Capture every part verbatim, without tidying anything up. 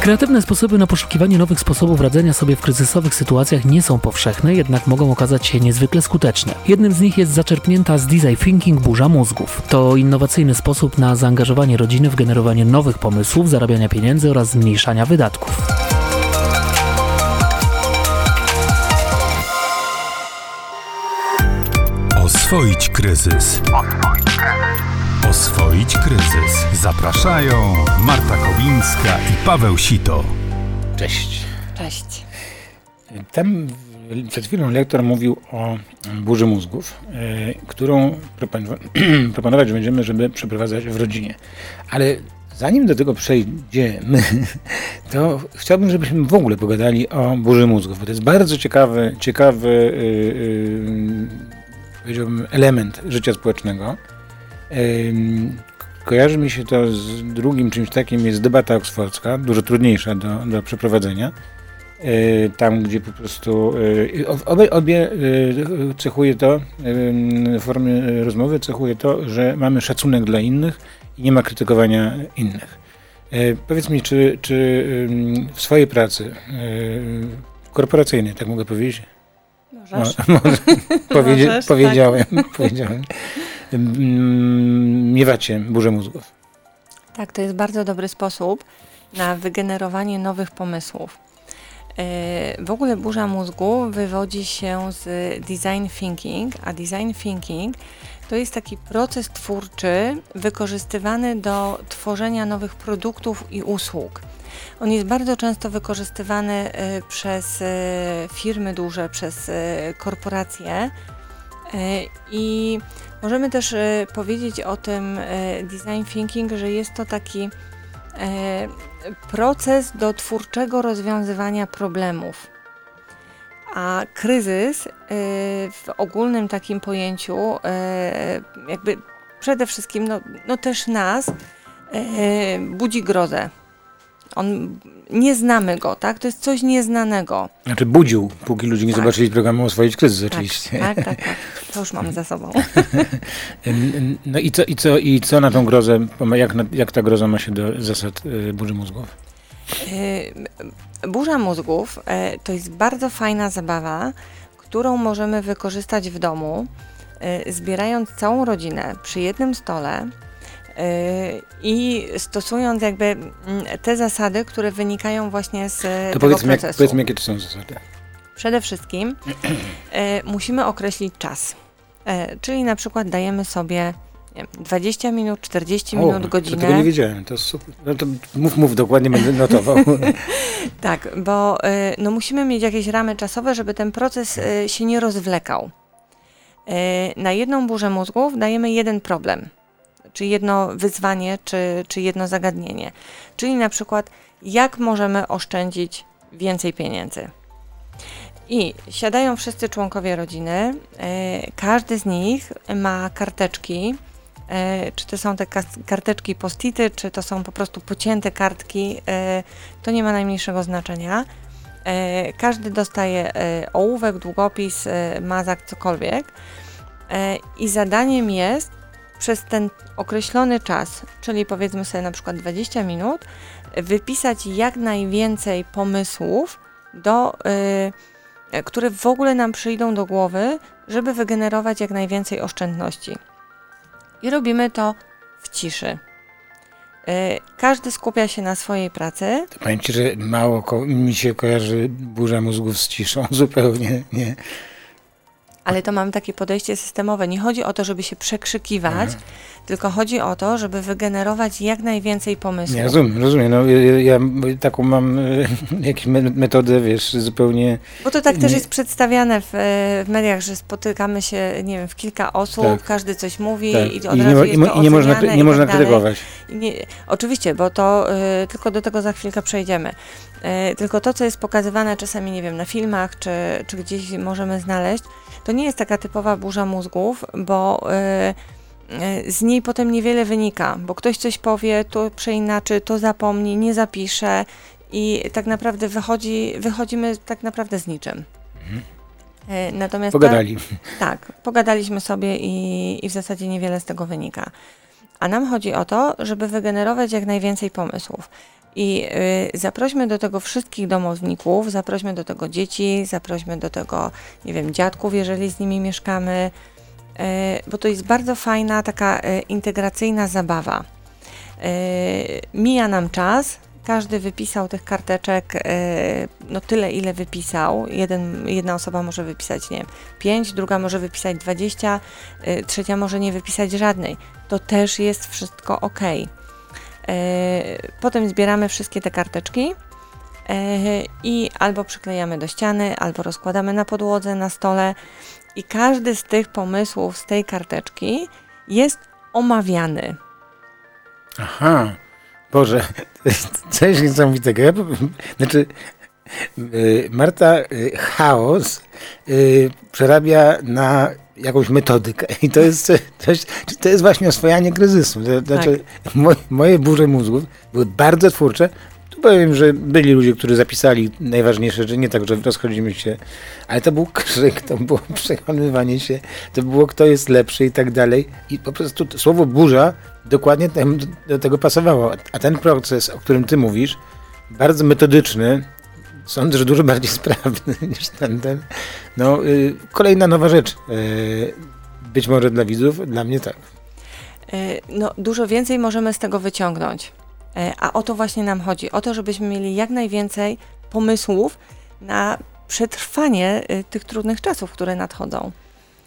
Kreatywne sposoby na poszukiwanie nowych sposobów radzenia sobie w kryzysowych sytuacjach nie są powszechne, jednak mogą okazać się niezwykle skuteczne. Jednym z nich jest zaczerpnięta z design thinking burza mózgów. To innowacyjny sposób na zaangażowanie rodziny w generowanie nowych pomysłów, zarabiania pieniędzy oraz zmniejszania wydatków. Oswoić kryzys. Oswoić kryzys. Zapraszają Marta Kobińska i Paweł Sito. Cześć. Cześć. Tam przed chwilą lektor mówił o burzy mózgów, yy, którą propon- proponować będziemy, żeby przeprowadzać w rodzinie. Ale zanim do tego przejdziemy, to chciałbym, żebyśmy w ogóle pogadali o burzy mózgów, bo to jest bardzo ciekawy, ciekawy yy, powiedziałbym, element życia społecznego. Kojarzy mi się to z drugim czymś takim, jest debata oksfordzka, dużo trudniejsza do, do przeprowadzenia. Tam, gdzie po prostu obie, obie cechuje to, w formie rozmowy cechuje to, że mamy szacunek dla innych i nie ma krytykowania innych. Powiedz mi, czy, czy w swojej pracy korporacyjnej, tak mogę powiedzieć? Możesz. Mo, może, powiedzia- Możesz, powiedziałem, tak. powiedziałem. Miewacie burzę mózgów. Tak, to jest bardzo dobry sposób na wygenerowanie nowych pomysłów. Yy, w ogóle burza mózgu wywodzi się z design thinking, a design thinking to jest taki proces twórczy wykorzystywany do tworzenia nowych produktów i usług. On jest bardzo często wykorzystywany yy, przez yy, firmy duże, przez yy, korporacje yy, i możemy też y, powiedzieć o tym y, design thinking, że jest to taki y, proces do twórczego rozwiązywania problemów. A kryzys y, w ogólnym takim pojęciu, y, jakby przede wszystkim, no, no też nas, y, budzi grozę. On, nie znamy go, tak? To jest coś nieznanego. Znaczy budził, póki ludzie nie tak. zobaczyli programu Oswoić kryzys, tak, oczywiście. Tak, tak, tak. To już mam za sobą. No i co, i co, i co na tą grozę, jak, jak ta groza ma się do zasad burzy mózgów? Burza mózgów to jest bardzo fajna zabawa, którą możemy wykorzystać w domu, zbierając całą rodzinę przy jednym stole, i stosując jakby te zasady, które wynikają właśnie z to tego powiedzmy, procesu. To powiedzmy, jakie to są zasady. Przede wszystkim e, musimy określić czas, e, czyli na przykład dajemy sobie nie wiem, dwadzieścia minut, czterdzieści minut, godzinę. To tego nie wiedziałem, to super. No to mów, mów, dokładnie będę notował. Tak, bo e, no musimy mieć jakieś ramy czasowe, żeby ten proces e, się nie rozwlekał. E, na jedną burzę mózgów dajemy jeden problem. Czy jedno wyzwanie, czy, czy jedno zagadnienie. Czyli na przykład, jak możemy oszczędzić więcej pieniędzy. I siadają wszyscy członkowie rodziny, yy, każdy z nich ma karteczki, yy, czy to są te karteczki post-ity, czy to są po prostu pocięte kartki, yy, to nie ma najmniejszego znaczenia. Yy, każdy dostaje yy, ołówek, długopis, yy, mazak, cokolwiek yy, i zadaniem jest przez ten określony czas, czyli powiedzmy sobie na przykład dwadzieścia minut, wypisać jak najwięcej pomysłów, do, yy, które w ogóle nam przyjdą do głowy, żeby wygenerować jak najwięcej oszczędności. I robimy to w ciszy. Yy, każdy skupia się na swojej pracy. To powiem Ci, że mało ko- mi się kojarzy burza mózgów z ciszą, zupełnie nie. Ale to mamy takie podejście systemowe. Nie chodzi o to, żeby się przekrzykiwać, Aha. tylko chodzi o to, żeby wygenerować jak najwięcej pomysłów. Nie, rozumiem, rozumiem. No, ja, ja taką mam e, jakąś metodę, wiesz, zupełnie... Bo to tak nie... też jest przedstawiane w, w mediach, że spotykamy się, nie wiem, w kilka osób, tak. każdy coś mówi tak. i od I nie, razu i, jest to i nie można, nie tak można krytykować. Nie, oczywiście, bo to y, tylko do tego za chwilkę przejdziemy. Y, tylko to, co jest pokazywane czasami, nie wiem, na filmach, czy, czy gdzieś możemy znaleźć, to nie jest taka typowa burza mózgów, bo y, y, z niej potem niewiele wynika, bo ktoś coś powie, to przeinaczy, to zapomni, nie zapisze i tak naprawdę wychodzi, wychodzimy tak naprawdę z niczym. Y, natomiast Pogadali. Ta, tak, pogadaliśmy sobie i, i w zasadzie niewiele z tego wynika. A nam chodzi o to, żeby wygenerować jak najwięcej pomysłów. I y, zaprośmy do tego wszystkich domowników, zaprośmy do tego dzieci, zaprośmy do tego, nie wiem, dziadków, jeżeli z nimi mieszkamy, y, bo to jest bardzo fajna taka y, integracyjna zabawa. Y, mija nam czas, każdy wypisał tych karteczek, y, no tyle, ile wypisał. Jeden, jedna osoba może wypisać, nie wiem, pięć, druga może wypisać dwadzieścia, y, trzecia może nie wypisać żadnej. To też jest wszystko ok. Potem zbieramy wszystkie te karteczki i albo przyklejamy do ściany, albo rozkładamy na podłodze, na stole i każdy z tych pomysłów z tej karteczki jest omawiany. Aha, Boże, coś niesamowitego. Ja, znaczy, Marta chaos przerabia na jakąś metodykę i to jest coś, to jest właśnie oswajanie kryzysu. Znaczy, tak. moje, moje burze mózgów były bardzo twórcze. Tu powiem, że byli ludzie, którzy zapisali najważniejsze rzeczy, nie tak, że rozchodzimy się, ale to był krzyk, to było przekonywanie się, to było kto jest lepszy i tak dalej. I po prostu słowo burza dokładnie tam, do, do tego pasowało. A ten proces, o którym ty mówisz, bardzo metodyczny, sądzę, że dużo bardziej sprawny niż ten, ten. No, y, kolejna nowa rzecz. Y, być może dla widzów, dla mnie tak. Y, no, dużo więcej możemy z tego wyciągnąć. Y, a o to właśnie nam chodzi. O to, żebyśmy mieli jak najwięcej pomysłów na przetrwanie y, tych trudnych czasów, które nadchodzą.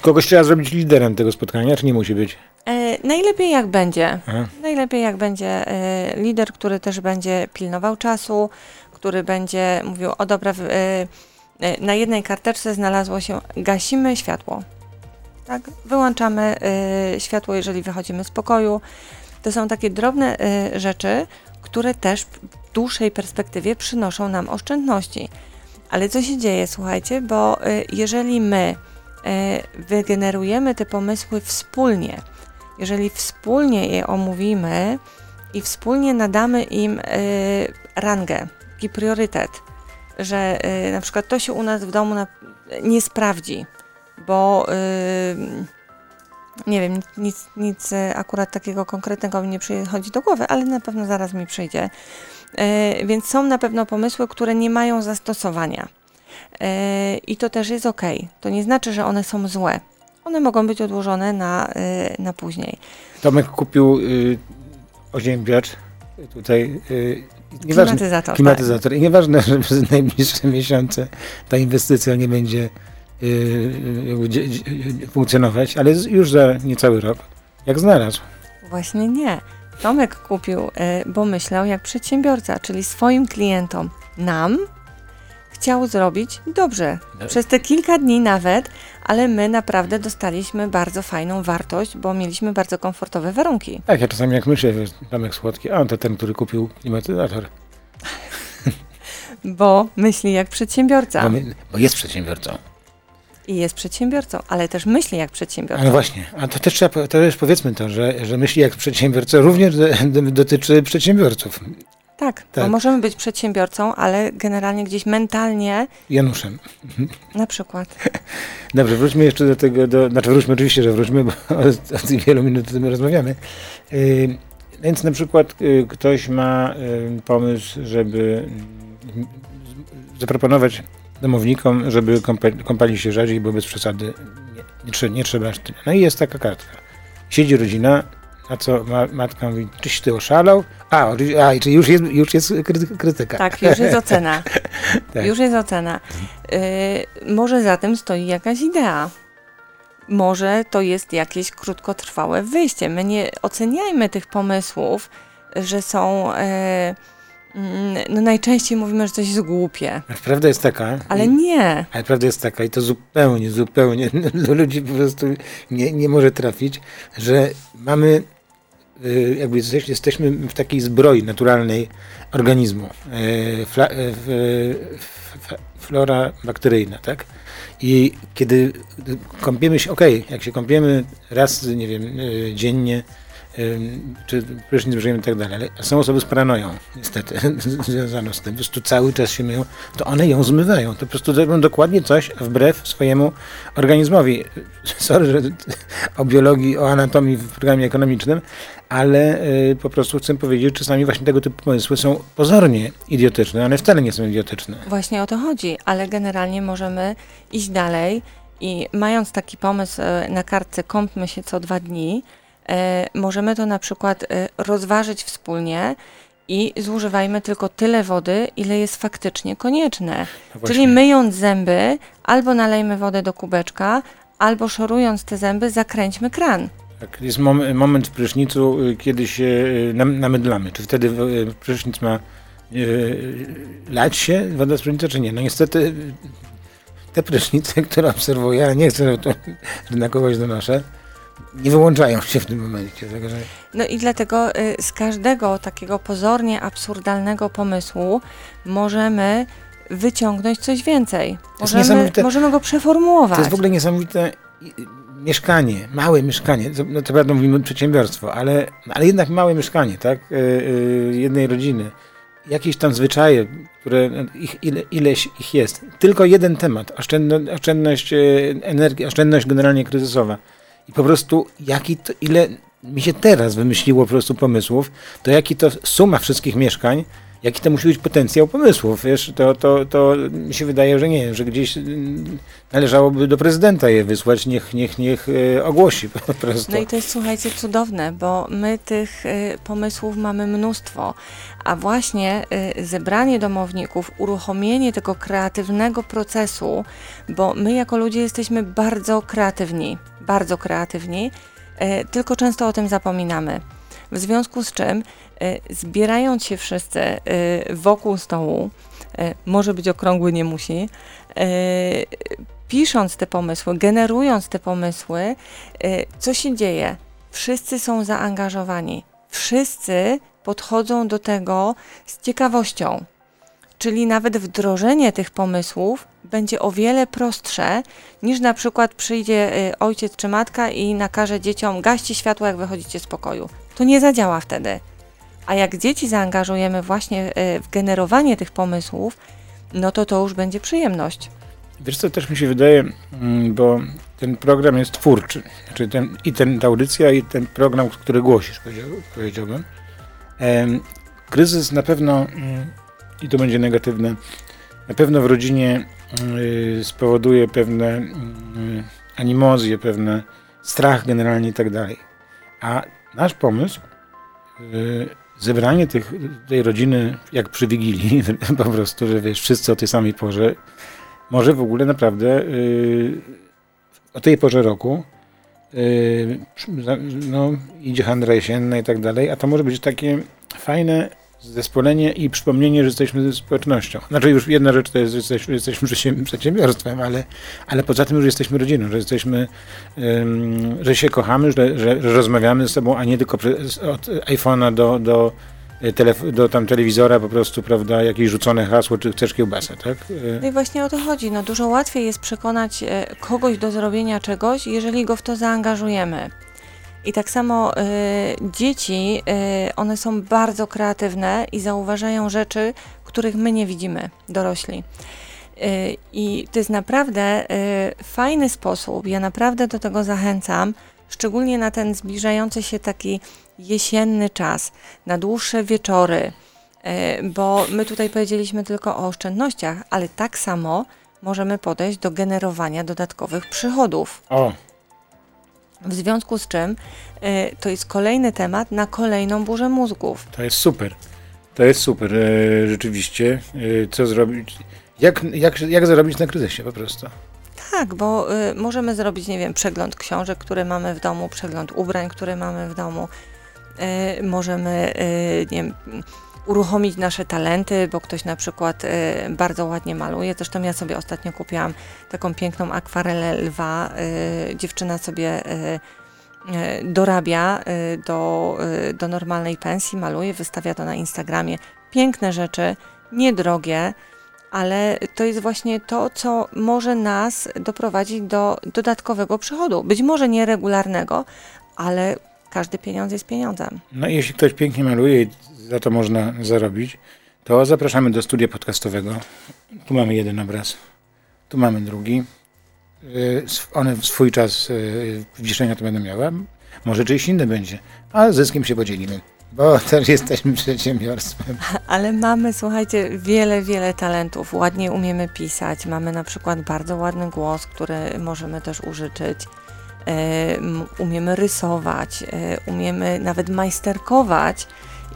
Kogoś trzeba zrobić liderem tego spotkania, czy nie musi być? E, najlepiej jak będzie. Aha. Najlepiej jak będzie e, lider, który też będzie pilnował czasu, który będzie mówił, o dobra, w, e, na jednej karteczce znalazło się, gasimy światło. Tak? Wyłączamy e, światło, jeżeli wychodzimy z pokoju. To są takie drobne e, rzeczy, które też w dłuższej perspektywie przynoszą nam oszczędności. Ale co się dzieje, słuchajcie, bo e, jeżeli my wygenerujemy te pomysły wspólnie. Jeżeli wspólnie je omówimy i wspólnie nadamy im rangę, taki priorytet, że na przykład to się u nas w domu nie sprawdzi, bo nie wiem, nic, nic akurat takiego konkretnego mi nie przychodzi do głowy, ale na pewno zaraz mi przyjdzie. Więc są na pewno pomysły, które nie mają zastosowania. I to też jest ok. To nie znaczy, że one są złe. One mogą być odłożone na, na później. Tomek kupił y, oziębiacz, tutaj y, nieważne, klimatyzator. klimatyzator. Tak. I nieważne, że przez najbliższe miesiące ta inwestycja nie będzie y, y, y, funkcjonować, ale już za niecały rok, jak znalazł. Właśnie nie. Tomek kupił, y, bo myślał jak przedsiębiorca, czyli swoim klientom, nam, chciał zrobić dobrze. Przez te kilka dni nawet, ale my naprawdę dostaliśmy bardzo fajną wartość, bo mieliśmy bardzo komfortowe warunki. Tak, ja czasami jak myślę, że Tomek Słodki, a to ten, który kupił klimatyzator. Bo myśli jak przedsiębiorca. Bo, my, bo jest przedsiębiorcą. I jest przedsiębiorcą, ale też myśli jak przedsiębiorca. No właśnie, a to też, trzeba, to też powiedzmy to, że, że myśli jak przedsiębiorca również dotyczy przedsiębiorców. Tak, tak, bo możemy być przedsiębiorcą, ale generalnie gdzieś mentalnie... Januszem. Na przykład. Dobrze, wróćmy jeszcze do tego, do, znaczy wróćmy oczywiście, że wróćmy, bo od, od wielu minut o tym rozmawiamy. Yy, więc na przykład yy, ktoś ma yy, pomysł, żeby yy, zaproponować domownikom, żeby kąpa- kąpali się rzadziej, bo bez przesady nie, nie, nie trzeba aż tyle. No i jest taka kartka. Siedzi rodzina... A co ma, matka mówi, czyś ty oszalał? A, a czyli już jest, już jest krytyka. Tak, już jest ocena. Tak. Już jest ocena. Yy, może za tym stoi jakaś idea. Może to jest jakieś krótkotrwałe wyjście. My nie oceniajmy tych pomysłów, że są... Yy, no najczęściej mówimy, że coś jest głupie. Ale prawda jest taka. Ale nie. Ale prawda jest taka i to zupełnie, zupełnie do ludzi po prostu nie, nie może trafić, że mamy, jakby jesteśmy w takiej zbroi naturalnej organizmu. Fla, flora bakteryjna, tak? I kiedy kąpiemy się, okej, okay, jak się kąpiemy raz, nie wiem, dziennie, czy prysznic brzmiemy i tak dalej, ale są osoby z paranoją niestety związaną z tym, po prostu cały czas się myją, to one ją zmywają, to po prostu zrobią dokładnie coś wbrew swojemu organizmowi. Sorry, że o biologii, o anatomii w programie ekonomicznym, ale po prostu chcę powiedzieć, że czasami właśnie tego typu pomysły są pozornie idiotyczne, one wcale nie są idiotyczne. Właśnie o to chodzi, ale generalnie możemy iść dalej i mając taki pomysł na kartce kąpmy się co dwa dni, możemy to na przykład rozważyć wspólnie i zużywajmy tylko tyle wody, ile jest faktycznie konieczne. No czyli myjąc zęby, albo nalejmy wodę do kubeczka, albo szorując te zęby, zakręćmy kran. Tak, jest mom- moment w prysznicu, kiedy się nam- namydlamy. Czy wtedy prysznic ma yy, lać się woda z prysznica, czy nie? No niestety te prysznice, które obserwuję, ale nie chcę, że na kogoś donoszę, nie wyłączają się w tym momencie. Tak, że... No i dlatego z każdego takiego pozornie absurdalnego pomysłu możemy wyciągnąć coś więcej. Możemy, możemy go przeformułować. To jest w ogóle niesamowite mieszkanie, małe mieszkanie. No to prawda mówimy przedsiębiorstwo, ale, ale jednak małe mieszkanie, tak? Jednej rodziny. Jakieś tam zwyczaje, które ich, ile, ileś ich jest. Tylko jeden temat. Oszczędno, oszczędność energii, oszczędność generalnie kryzysowa. I po prostu, jaki to, ile mi się teraz wymyśliło po prostu pomysłów, to jaki to suma wszystkich mieszkań, jaki to musi być potencjał pomysłów, wiesz, to, to, to mi się wydaje, że nie, że gdzieś należałoby do prezydenta je wysłać, niech, niech, niech ogłosi po prostu. No i to jest, słuchajcie, cudowne, bo my tych pomysłów mamy mnóstwo, a właśnie zebranie domowników, uruchomienie tego kreatywnego procesu, bo my jako ludzie jesteśmy bardzo kreatywni, bardzo kreatywni, tylko często o tym zapominamy. W związku z czym zbierając się wszyscy wokół stołu, może być okrągły, nie musi, pisząc te pomysły, generując te pomysły, co się dzieje? Wszyscy są zaangażowani, wszyscy podchodzą do tego z ciekawością, czyli nawet wdrożenie tych pomysłów będzie o wiele prostsze niż na przykład przyjdzie ojciec czy matka i nakaże dzieciom gaście światło, jak wychodzicie z pokoju. To nie zadziała wtedy. A jak dzieci zaangażujemy właśnie w generowanie tych pomysłów, no to to już będzie przyjemność. Wiesz co, też mi się wydaje, bo ten program jest twórczy. Znaczy ten, i ten, ta audycja, i ten program, który głosisz, powiedziałbym. Kryzys na pewno, i to będzie negatywne, na pewno w rodzinie spowoduje pewne animozje, pewne strach generalnie i tak dalej. A nasz pomysł, zebranie tych, tej rodziny jak przy Wigilii, po prostu, że wiesz, wszyscy o tej samej porze, może w ogóle naprawdę yy, o tej porze roku yy, no, idzie handra jesienna i tak dalej, a to może być takie fajne zespolenie i przypomnienie, że jesteśmy społecznością. Znaczy już jedna rzecz to jest, że jesteśmy, jesteśmy przedsiębiorstwem, ale, ale poza tym, że jesteśmy rodziną, że jesteśmy, um, że się kochamy, że, że, że rozmawiamy ze sobą, a nie tylko przez, od iPhone'a do, do, telef- do tam telewizora po prostu, prawda, jakieś rzucone hasło, czy chcesz kiełbasę, tak? No i właśnie o to chodzi. No, dużo łatwiej jest przekonać kogoś do zrobienia czegoś, jeżeli go w to zaangażujemy. I tak samo y, dzieci, y, one są bardzo kreatywne i zauważają rzeczy, których my nie widzimy, dorośli. Y, I to jest naprawdę y, fajny sposób, ja naprawdę do tego zachęcam, szczególnie na ten zbliżający się taki jesienny czas, na dłuższe wieczory, y, bo my tutaj powiedzieliśmy tylko o oszczędnościach, ale tak samo możemy podejść do generowania dodatkowych przychodów. O. W związku z czym y, to jest kolejny temat na kolejną burzę mózgów. To jest super. To jest super. E, rzeczywiście. E, co zrobić? Jak, jak, jak zarobić na kryzysie po prostu? Tak, bo y, możemy zrobić, nie wiem, przegląd książek, które mamy w domu, przegląd ubrań, które mamy w domu. Y, możemy, y, nie wiem, uruchomić nasze talenty, bo ktoś na przykład y, bardzo ładnie maluje. Zresztą ja sobie ostatnio kupiłam taką piękną akwarelę lwa. Y, dziewczyna sobie y, y, dorabia y, do, y, do normalnej pensji, maluje, wystawia to na Instagramie. Piękne rzeczy, niedrogie, ale to jest właśnie to, co może nas doprowadzić do dodatkowego przychodu. Być może nieregularnego, ale Każdy pieniądz jest pieniądzem. No i jeśli ktoś pięknie maluje i za to można zarobić, to zapraszamy do studia podcastowego. Tu mamy jeden obraz, tu mamy drugi. One swój czas wyciszenia to będą miały, może czyjś inny będzie, a zyskiem się podzielimy. Bo też jesteśmy przedsiębiorstwem. Ale mamy, słuchajcie, wiele, wiele talentów. Ładnie umiemy pisać. Mamy na przykład bardzo ładny głos, który możemy też użyczyć. Umiemy rysować, umiemy nawet majsterkować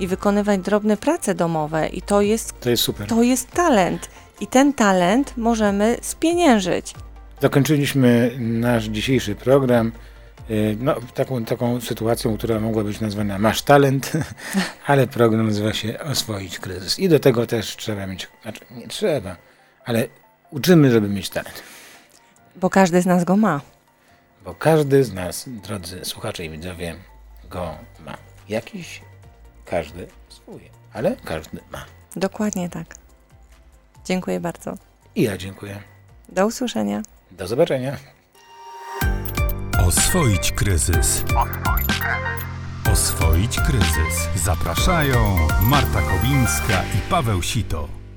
i wykonywać drobne prace domowe. I to jest, to jest super. To jest talent. I ten talent możemy spieniężyć. Zakończyliśmy nasz dzisiejszy program. No, taką, taką sytuacją, która mogła być nazwana masz talent, ale program nazywa się oswoić kryzys. I do tego też trzeba mieć, znaczy nie trzeba, ale uczymy, żeby mieć talent. Bo każdy z nas go ma. Bo każdy z nas, drodzy słuchacze i widzowie, go ma. Jakiś każdy swój, ale każdy ma. Dokładnie tak. Dziękuję bardzo. I ja dziękuję. Do usłyszenia. Do zobaczenia. Oswoić kryzys. Oswoić kryzys. Zapraszają Marta Kobińska i Paweł Sito.